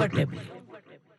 comfortable.